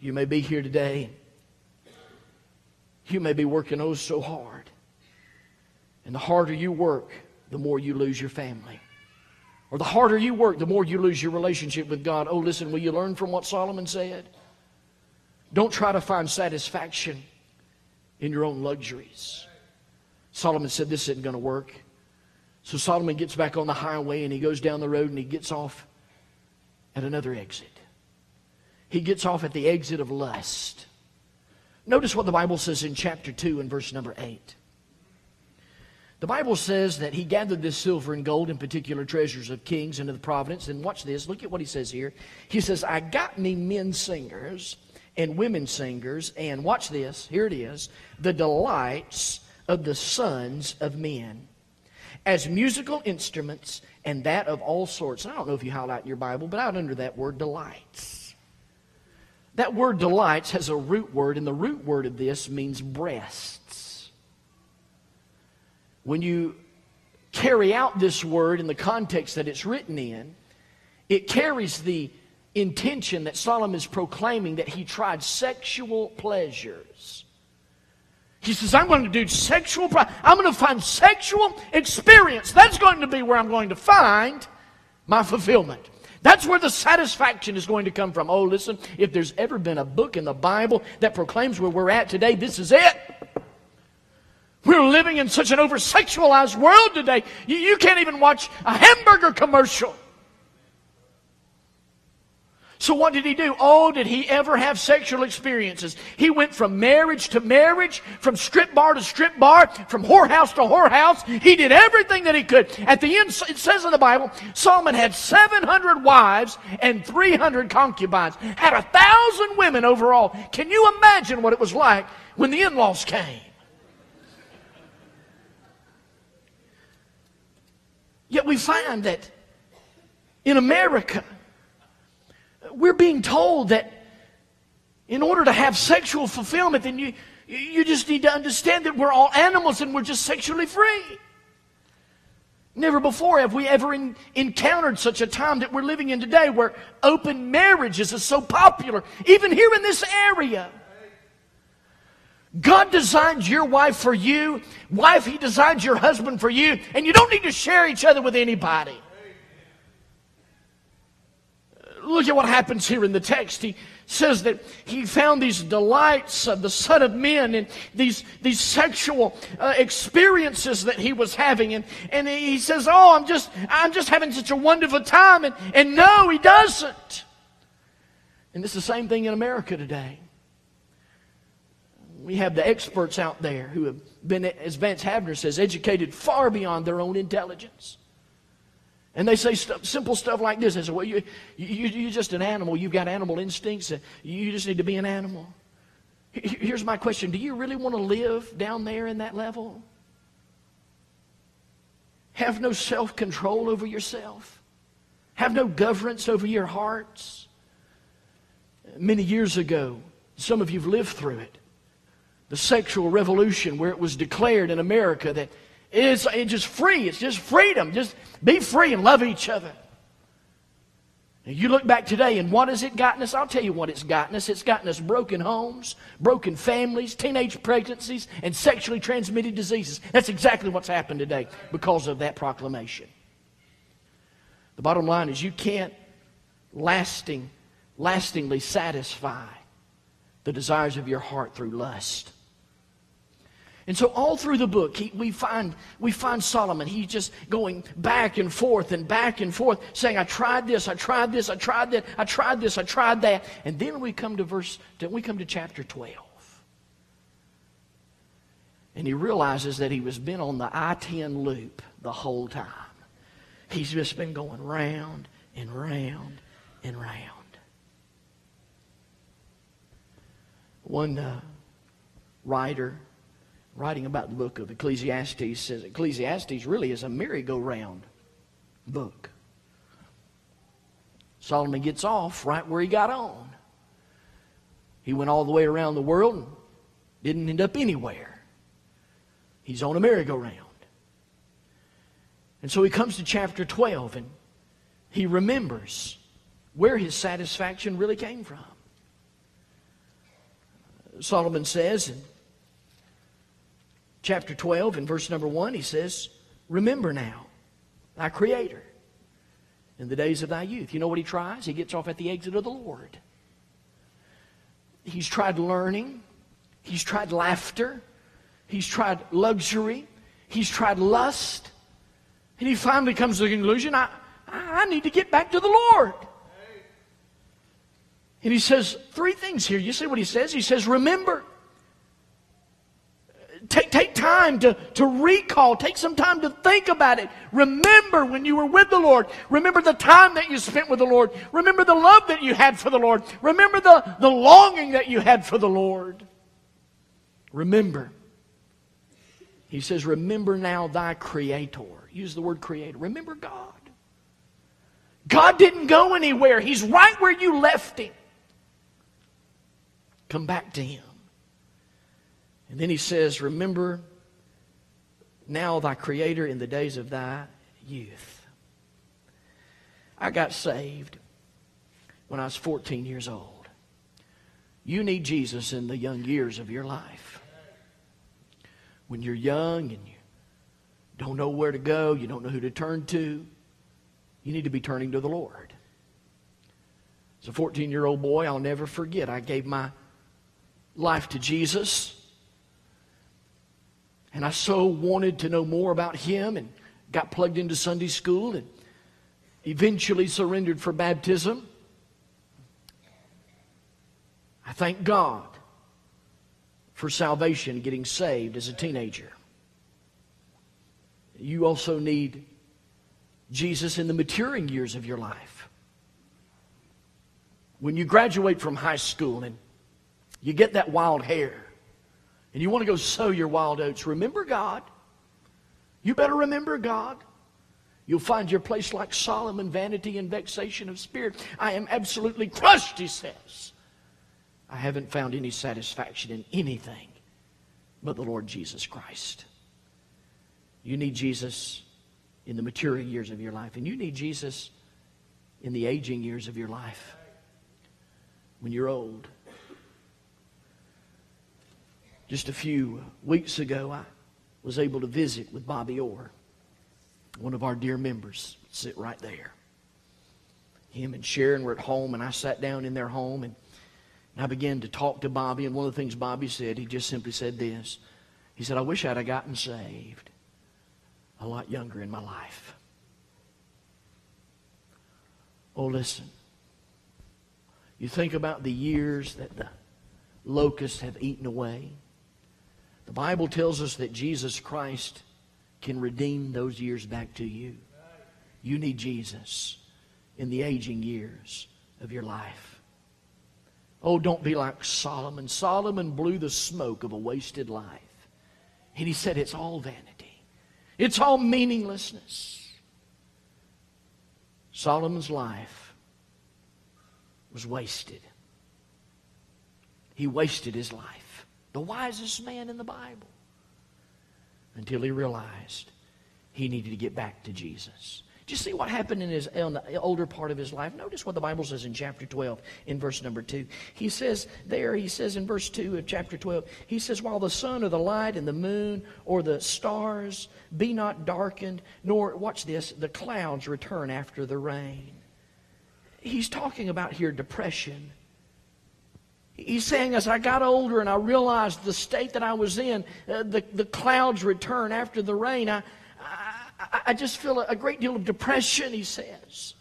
You may be here today. You may be working oh so hard. And the harder you work, the more you lose your family. Or the harder you work, the more you lose your relationship with God. Oh, listen, will you learn from what Solomon said? Don't try to find satisfaction in your own luxuries. Solomon said, this isn't going to work. So Solomon gets back on the highway and he goes down the road and he gets off at another exit. He gets off at the exit of lust. Notice what the Bible says in chapter two and verse number eight. The Bible says that he gathered this silver and gold and particular treasures of kings into the providence. And watch this. Look at what he says here. He says, I got me men singers and women singers. And watch this. Here it is. The delights of the sons of men, as musical instruments, and that of all sorts. And I don't know if you highlight in your Bible, but out under that word delights. That word delights has a root word, and the root word of this means breasts. When you carry out this word in the context that it's written in, it carries the intention that Solomon is proclaiming that he tried sexual pleasures. He says, I'm going to do sexual, I'm going to find sexual experience. That's going to be where I'm going to find my fulfillment. That's where the satisfaction is going to come from. Oh, listen, if there's ever been a book in the Bible that proclaims where we're at today, this is it. We're living in such an over-sexualized world today, you, you can't even watch a hamburger commercial. So what did he do? Oh, did he ever have sexual experiences? He went from marriage to marriage, from strip bar to strip bar, from whorehouse to whorehouse. He did everything that he could. At the end, it says in the Bible, Solomon had seven hundred wives and three hundred concubines. Had a thousand women overall. Can you imagine what it was like when the in-laws came? Yet we find that in America, we're being told that in order to have sexual fulfillment, then you, you just need to understand that we're all animals and we're just sexually free. Never before have we ever in, encountered such a time that we're living in today, where open marriages is so popular, even here in this area. God designed your wife for you. Wife, He designed your husband for you. And you don't need to share each other with anybody. look at what happens here in the text. He says that he found these delights of the Son of Man and these, these sexual uh, experiences that he was having. And, and he says, oh, I'm just, I'm just having such a wonderful time. And, and no, he doesn't. And it's the same thing in America today. We have the experts out there who have been, as Vance Havner says, educated far beyond their own intelligence. And they say stuff, simple stuff like this. They say, well, you, you, you're just an animal. You've got animal instincts. You just need to be an animal. Here's my question. Do you really want to live down there in that level? Have no self-control over yourself. Have no governance over your hearts. Many years ago, some of you have lived through it. The sexual revolution, where it was declared in America that it's, it's just free. It's just freedom. Just be free and love each other. And you look back today, and what has it gotten us? I'll tell you what it's gotten us. It's gotten us broken homes, broken families, teenage pregnancies, and sexually transmitted diseases. That's exactly what's happened today because of that proclamation. The bottom line is you can't lasting, lastingly satisfy the desires of your heart through lust. And so all through the book, he, we, find, we find Solomon. He's just going back and forth and back and forth, saying, I tried this, I tried this, I tried that, I tried this, I tried that. And then we come to verse, then we come to chapter twelve. And he realizes that he was been on the I ten loop the whole time. He's just been going round and round and round. One uh, writer writing about the book of Ecclesiastes says Ecclesiastes really is a merry-go-round book. Solomon gets off right where he got on. He went all the way around the world and didn't end up anywhere. He's on a merry-go-round. And so he comes to chapter twelve and he remembers where his satisfaction really came from. Solomon says in chapter twelve, in verse number one, he says, remember now thy Creator in the days of thy youth. You know what he tries? He gets off at the exit of the Lord. He's tried learning. He's tried laughter. He's tried luxury. He's tried lust. And he finally comes to the conclusion, I, I need to get back to the Lord. And he says three things here. You see what he says? He says, remember. Take, take time to, to recall. Take some time to think about it. Remember when you were with the Lord. Remember the time that you spent with the Lord. Remember the love that you had for the Lord. Remember the, the longing that you had for the Lord. Remember. He says, remember now thy Creator. Use the word Creator. Remember God. God didn't go anywhere. He's right where you left Him. Come back to Him. And then he says, remember now thy Creator in the days of thy youth. I got saved when I was fourteen years old. You need Jesus in the young years of your life. When you're young and you don't know where to go, you don't know who to turn to, you need to be turning to the Lord. As a fourteen-year-old boy, I'll never forget, I gave my life to Jesus. And I so wanted to know more about Him and got plugged into Sunday school and eventually surrendered for baptism. I thank God for salvation, getting saved as a teenager. You also need Jesus in the maturing years of your life. When you graduate from high school and you get that wild hair, and you want to go sow your wild oats, remember God. You better remember God. You'll find your place like Solomon, vanity and vexation of spirit. I am absolutely crushed, he says. I haven't found any satisfaction in anything but the Lord Jesus Christ. You need Jesus in the maturing years of your life. And you need Jesus in the aging years of your life. When you're old. Just a few weeks ago, I was able to visit with Bobby Orr, one of our dear members. Sit right there. him and Sharon were at home, and I sat down in their home, and, and I began to talk to Bobby, and one of the things Bobby said, he just simply said this. He said, I wish I'd have gotten saved a lot younger in my life. Oh, listen. You think about the years that the locusts have eaten away. The Bible tells us that Jesus Christ can redeem those years back to you. You need Jesus in the aging years of your life. Oh, don't be like Solomon. Solomon blew the smoke of a wasted life. And he said it's all vanity. It's all meaninglessness. Solomon's life was wasted. He wasted his life. The wisest man in the Bible. Until he realized he needed to get back to Jesus. Do you see what happened in his in the older part of his life? Notice what the Bible says in chapter twelve, in verse number two. He says there, he says in verse two of chapter twelve, he says, while the sun or the light and the moon or the stars be not darkened, nor, watch this, the clouds return after the rain. He's talking about here depression. He's saying, as I got older and I realized the state that I was in, uh, the, the clouds return after the rain, I... I I just feel a great deal of depression, he says.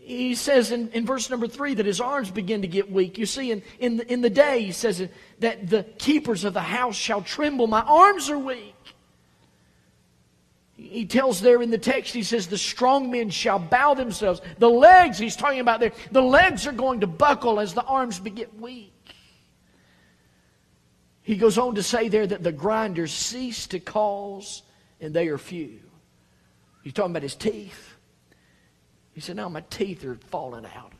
He says in, in verse number three that his arms begin to get weak. You see, in, in, the, in the day, he says that the keepers of the house shall tremble. My arms are weak. He tells there in the text, he says, the strong men shall bow themselves. The legs, he's talking about there, the legs are going to buckle as the arms get weak. He goes on to say there that the grinders cease to cause, and they are few. He's talking about his teeth. He said, now my teeth are falling out.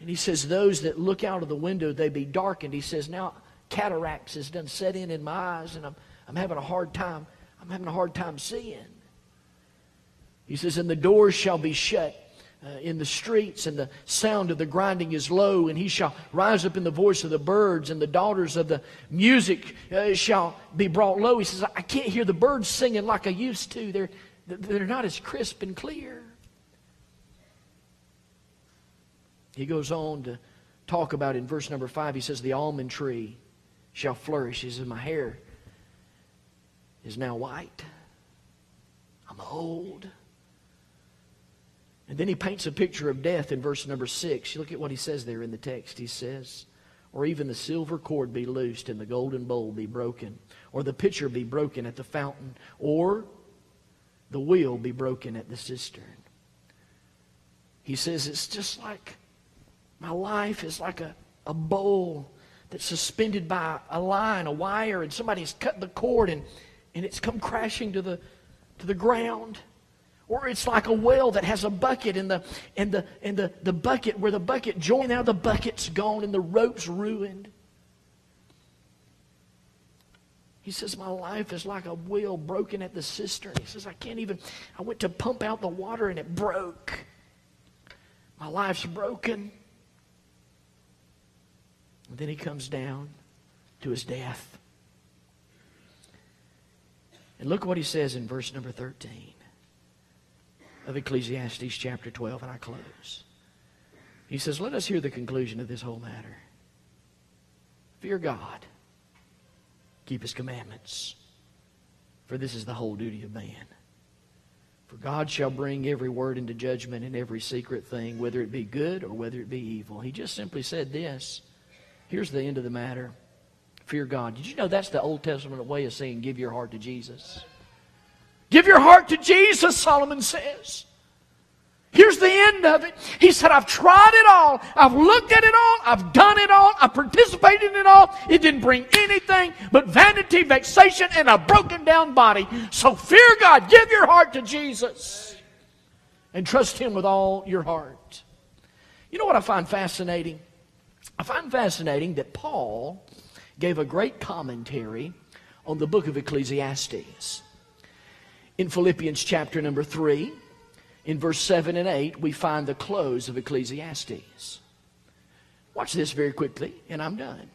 And he says, those that look out of the window, they be darkened. He says, now cataracts has done set in in my eyes, and I'm, I'm having a hard time. I'm having a hard time seeing. He says, and the doors shall be shut uh, in the streets, and the sound of the grinding is low, and he shall rise up in the voice of the birds, and the daughters of the music uh, shall be brought low. He says, I can't hear the birds singing like I used to. They're, they're not as crisp and clear. He goes on to talk about in verse number five. He says, the almond tree shall flourish. He says, my hair is now white. I'm old. And then he paints a picture of death in verse number six. You look at what he says there in the text. He says, or even the silver cord be loosed and the golden bowl be broken, or the pitcher be broken at the fountain, or the wheel be broken at the cistern. He says it's just like my life is like a, a bowl that's suspended by a line, a wire, and somebody's cut the cord and, and it's come crashing to the, to the ground. Or it's like a well that has a bucket, and the and the and the, the bucket where the bucket joined, now the bucket's gone and the rope's ruined. He says, my life is like a well broken at the cistern. He says, I can't even, I went to pump out the water and it broke. My life's broken. And then he comes down to his death. And look what he says in verse number thirteen. Of Ecclesiastes chapter twelve, and I close. He says, let us hear the conclusion of this whole matter. Fear God, keep His commandments, for this is the whole duty of man. For God shall bring every word into judgment and every secret thing, whether it be good or whether it be evil. He just simply said this. Here's the end of the matter. Fear God. Did you know that's the Old Testament way of saying give your heart to Jesus? Give your heart to Jesus, Solomon says. Here's the end of it. He said, I've tried it all. I've looked at it all. I've done it all. I participated in it all. It didn't bring anything but vanity, vexation, and a broken down body. So fear God. Give your heart to Jesus. And trust Him with all your heart. You know what I find fascinating? I find fascinating that Paul gave a great commentary on the book of Ecclesiastes. In Philippians chapter number three, in verse seven and eight, we find the close of Ecclesiastes. Watch this very quickly, and I'm done.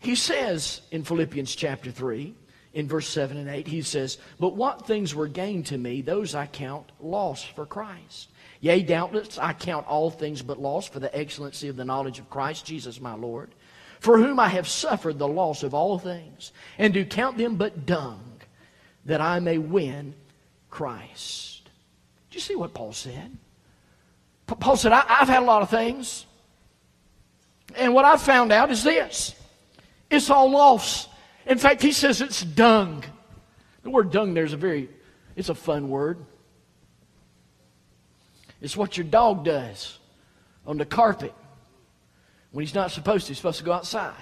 He says in Philippians chapter three, in verse seven and eight, he says, "But what things were gained to me, those I count loss for Christ. Yea, doubtless I count all things but loss for the excellency of the knowledge of Christ Jesus my Lord, for whom I have suffered the loss of all things, and do count them but dung, that I may win Christ." Do you see what Paul said? Pa- Paul said, I- I've had a lot of things, and what I've found out is this. It's all loss. In fact, he says it's dung. The word dung there is a very, it's a fun word. It's what your dog does on the carpet when he's not supposed to. He's supposed to go outside.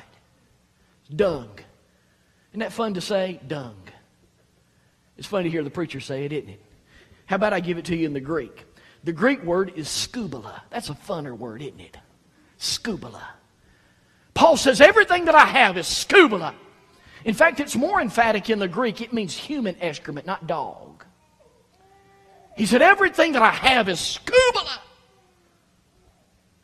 Dung. Isn't that fun to say? Dung. It's fun to hear the preacher say it, isn't it? How about I give it to you in the Greek? The Greek word is scubala. That's a funner word, isn't it? Scubala. Paul says everything that I have is scubala. In fact, it's more emphatic in the Greek. It means human excrement, not dog. He said, everything that I have is scubala.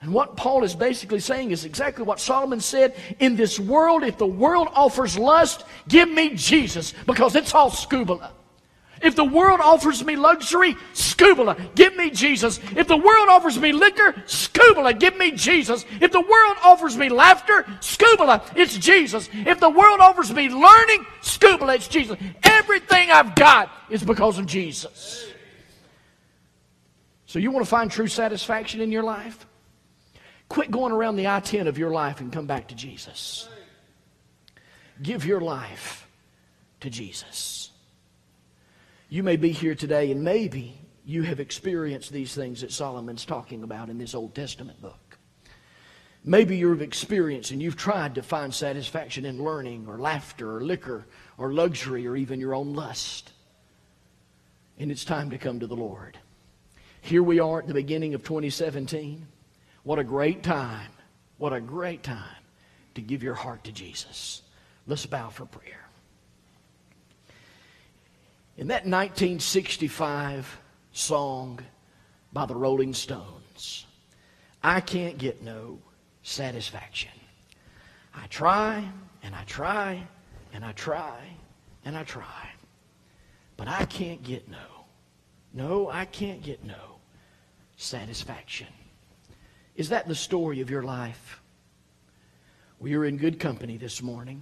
And what Paul is basically saying is exactly what Solomon said. In this world, if the world offers lust, give me Jesus, because it's all scubala. If the world offers me luxury, scubala, give me Jesus. If the world offers me liquor, scubala, give me Jesus. If the world offers me laughter, scubala, it's Jesus. If the world offers me learning, scubala, it's Jesus. Everything I've got is because of Jesus. So you want to find true satisfaction in your life? Quit going around the I ten of your life and come back to Jesus. Give your life to Jesus. You may be here today and maybe you have experienced these things that Solomon's talking about in this Old Testament book. Maybe you've experienced and you've tried to find satisfaction in learning or laughter or liquor or luxury or even your own lust. And it's time to come to the Lord. Here we are at the beginning of twenty seventeen. What a great time. What a great time to give your heart to Jesus. Let's bow for prayer. In that nineteen sixty-five song by the Rolling Stones, I can't get no satisfaction. I try and I try and I try and I try, but I can't get no. No, I can't get no satisfaction. Is that the story of your life? We are in good company this morning.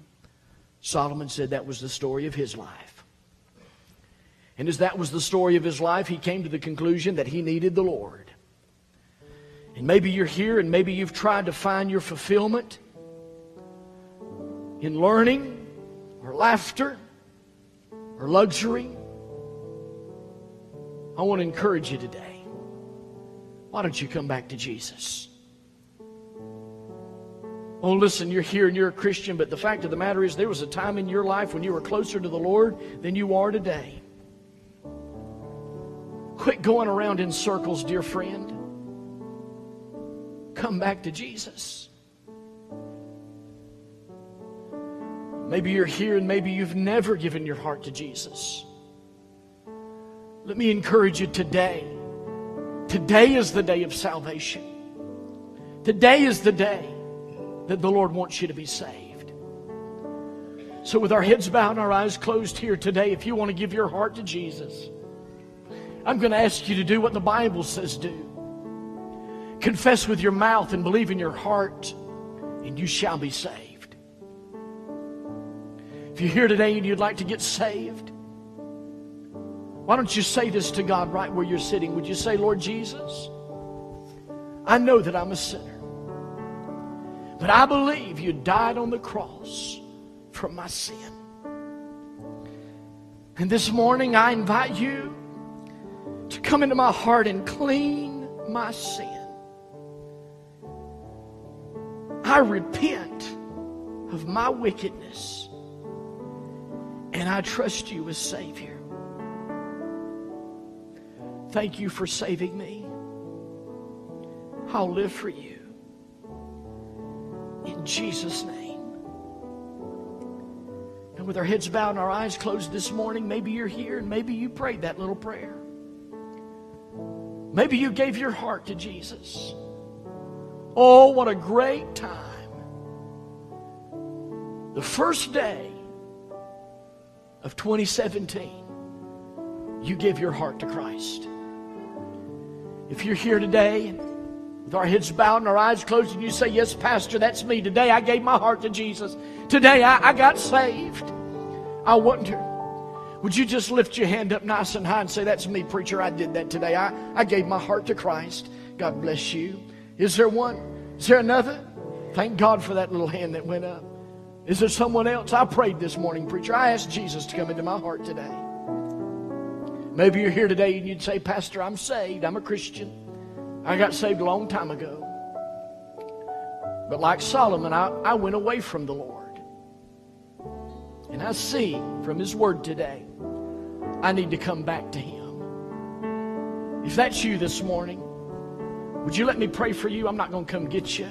Solomon said that was the story of his life. And as that was the story of his life, he came to the conclusion that he needed the Lord. And maybe you're here and maybe you've tried to find your fulfillment in learning or laughter or luxury. I want to encourage you today. Why don't you come back to Jesus? Oh, listen, you're here and you're a Christian, but the fact of the matter is there was a time in your life when you were closer to the Lord than you are today. Quit going around in circles, dear friend. Come back to Jesus. Maybe you're here and maybe you've never given your heart to Jesus. Let me encourage you today. Today is the day of salvation. Today is the day that the Lord wants you to be saved. So with our heads bowed and our eyes closed here today, if you want to give your heart to Jesus, I'm going to ask you to do what the Bible says do. Confess with your mouth and believe in your heart, and you shall be saved. If you're here today and you'd like to get saved, why don't you say this to God right where you're sitting? Would you say, Lord Jesus, I know that I'm a sinner, but I believe you died on the cross for my sin. And this morning I invite you to come into my heart and clean my sin. I repent of my wickedness, and I trust you as Savior. Thank you for saving me. I'll live for you. In Jesus' name. And with our heads bowed and our eyes closed this morning, maybe you're here and maybe you prayed that little prayer. Maybe you gave your heart to Jesus. Oh, what a great time. The first day of twenty seventeen, you give your heart to Christ. If you're here today with our heads bowed and our eyes closed and you say, yes, Pastor, that's me. Today I gave my heart to Jesus. Today I, I got saved. I wonder, would you just lift your hand up nice and high and say, that's me, preacher. I did that today. I, I gave my heart to Christ. God bless you. Is there one? Is there another? Thank God for that little hand that went up. Is there someone else? I prayed this morning, preacher. I asked Jesus to come into my heart today. Maybe you're here today and you'd say, Pastor, I'm saved. I'm a Christian. I got saved a long time ago. But like Solomon, I, I went away from the Lord. And I see from His Word today, I need to come back to Him. If that's you this morning, would you let me pray for you? I'm not going to come get you,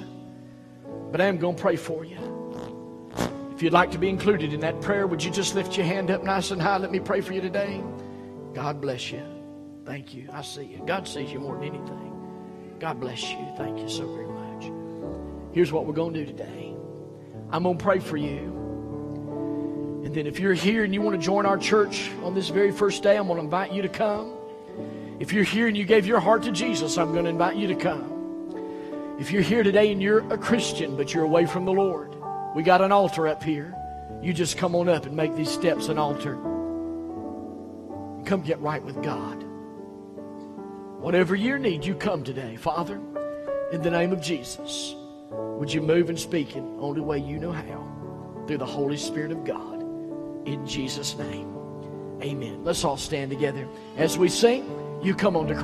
but I am going to pray for you. If you'd like to be included in that prayer, would you just lift your hand up nice and high? Let me pray for you today. God bless you. Thank you. I see you. God sees you more than anything. God bless you. Thank you so very much. Here's what we're going to do today. I'm going to pray for you. And then if you're here and you want to join our church on this very first day, I'm going to invite you to come. If you're here and you gave your heart to Jesus, I'm going to invite you to come. If you're here today and you're a Christian, but you're away from the Lord, we got an altar up here. You just come on up and make these steps an altar. Come get right with God. Whatever your need, you come today. Father, in the name of Jesus, would you move and speak in the only way you know how, through the Holy Spirit of God. In Jesus' name, amen. Let's all stand together as we sing. You come on to